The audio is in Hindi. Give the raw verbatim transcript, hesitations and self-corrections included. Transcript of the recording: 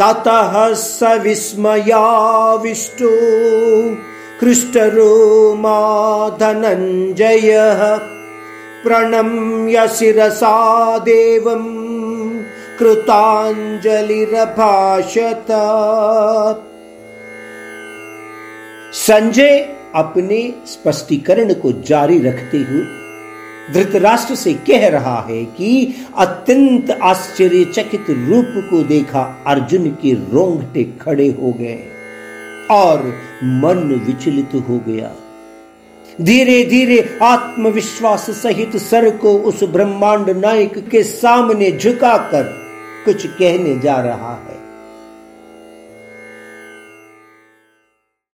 ततः स विस्मयाविष्टो हृष्टरोमा धनञ्जयः प्रणम्य शिरसा देवं कृतांजलिरभाषत। संजय अपने स्पष्टीकरण को जारी रखते हुए धृतराष्ट्र से कह रहा है कि अत्यंत आश्चर्यचकित रूप को देखा अर्जुन के रोंगटे खड़े हो गए और मन विचलित हो गया। धीरे धीरे आत्मविश्वास सहित सर को उस ब्रह्मांड नायक के सामने झुकाकर कुछ कहने जा रहा है।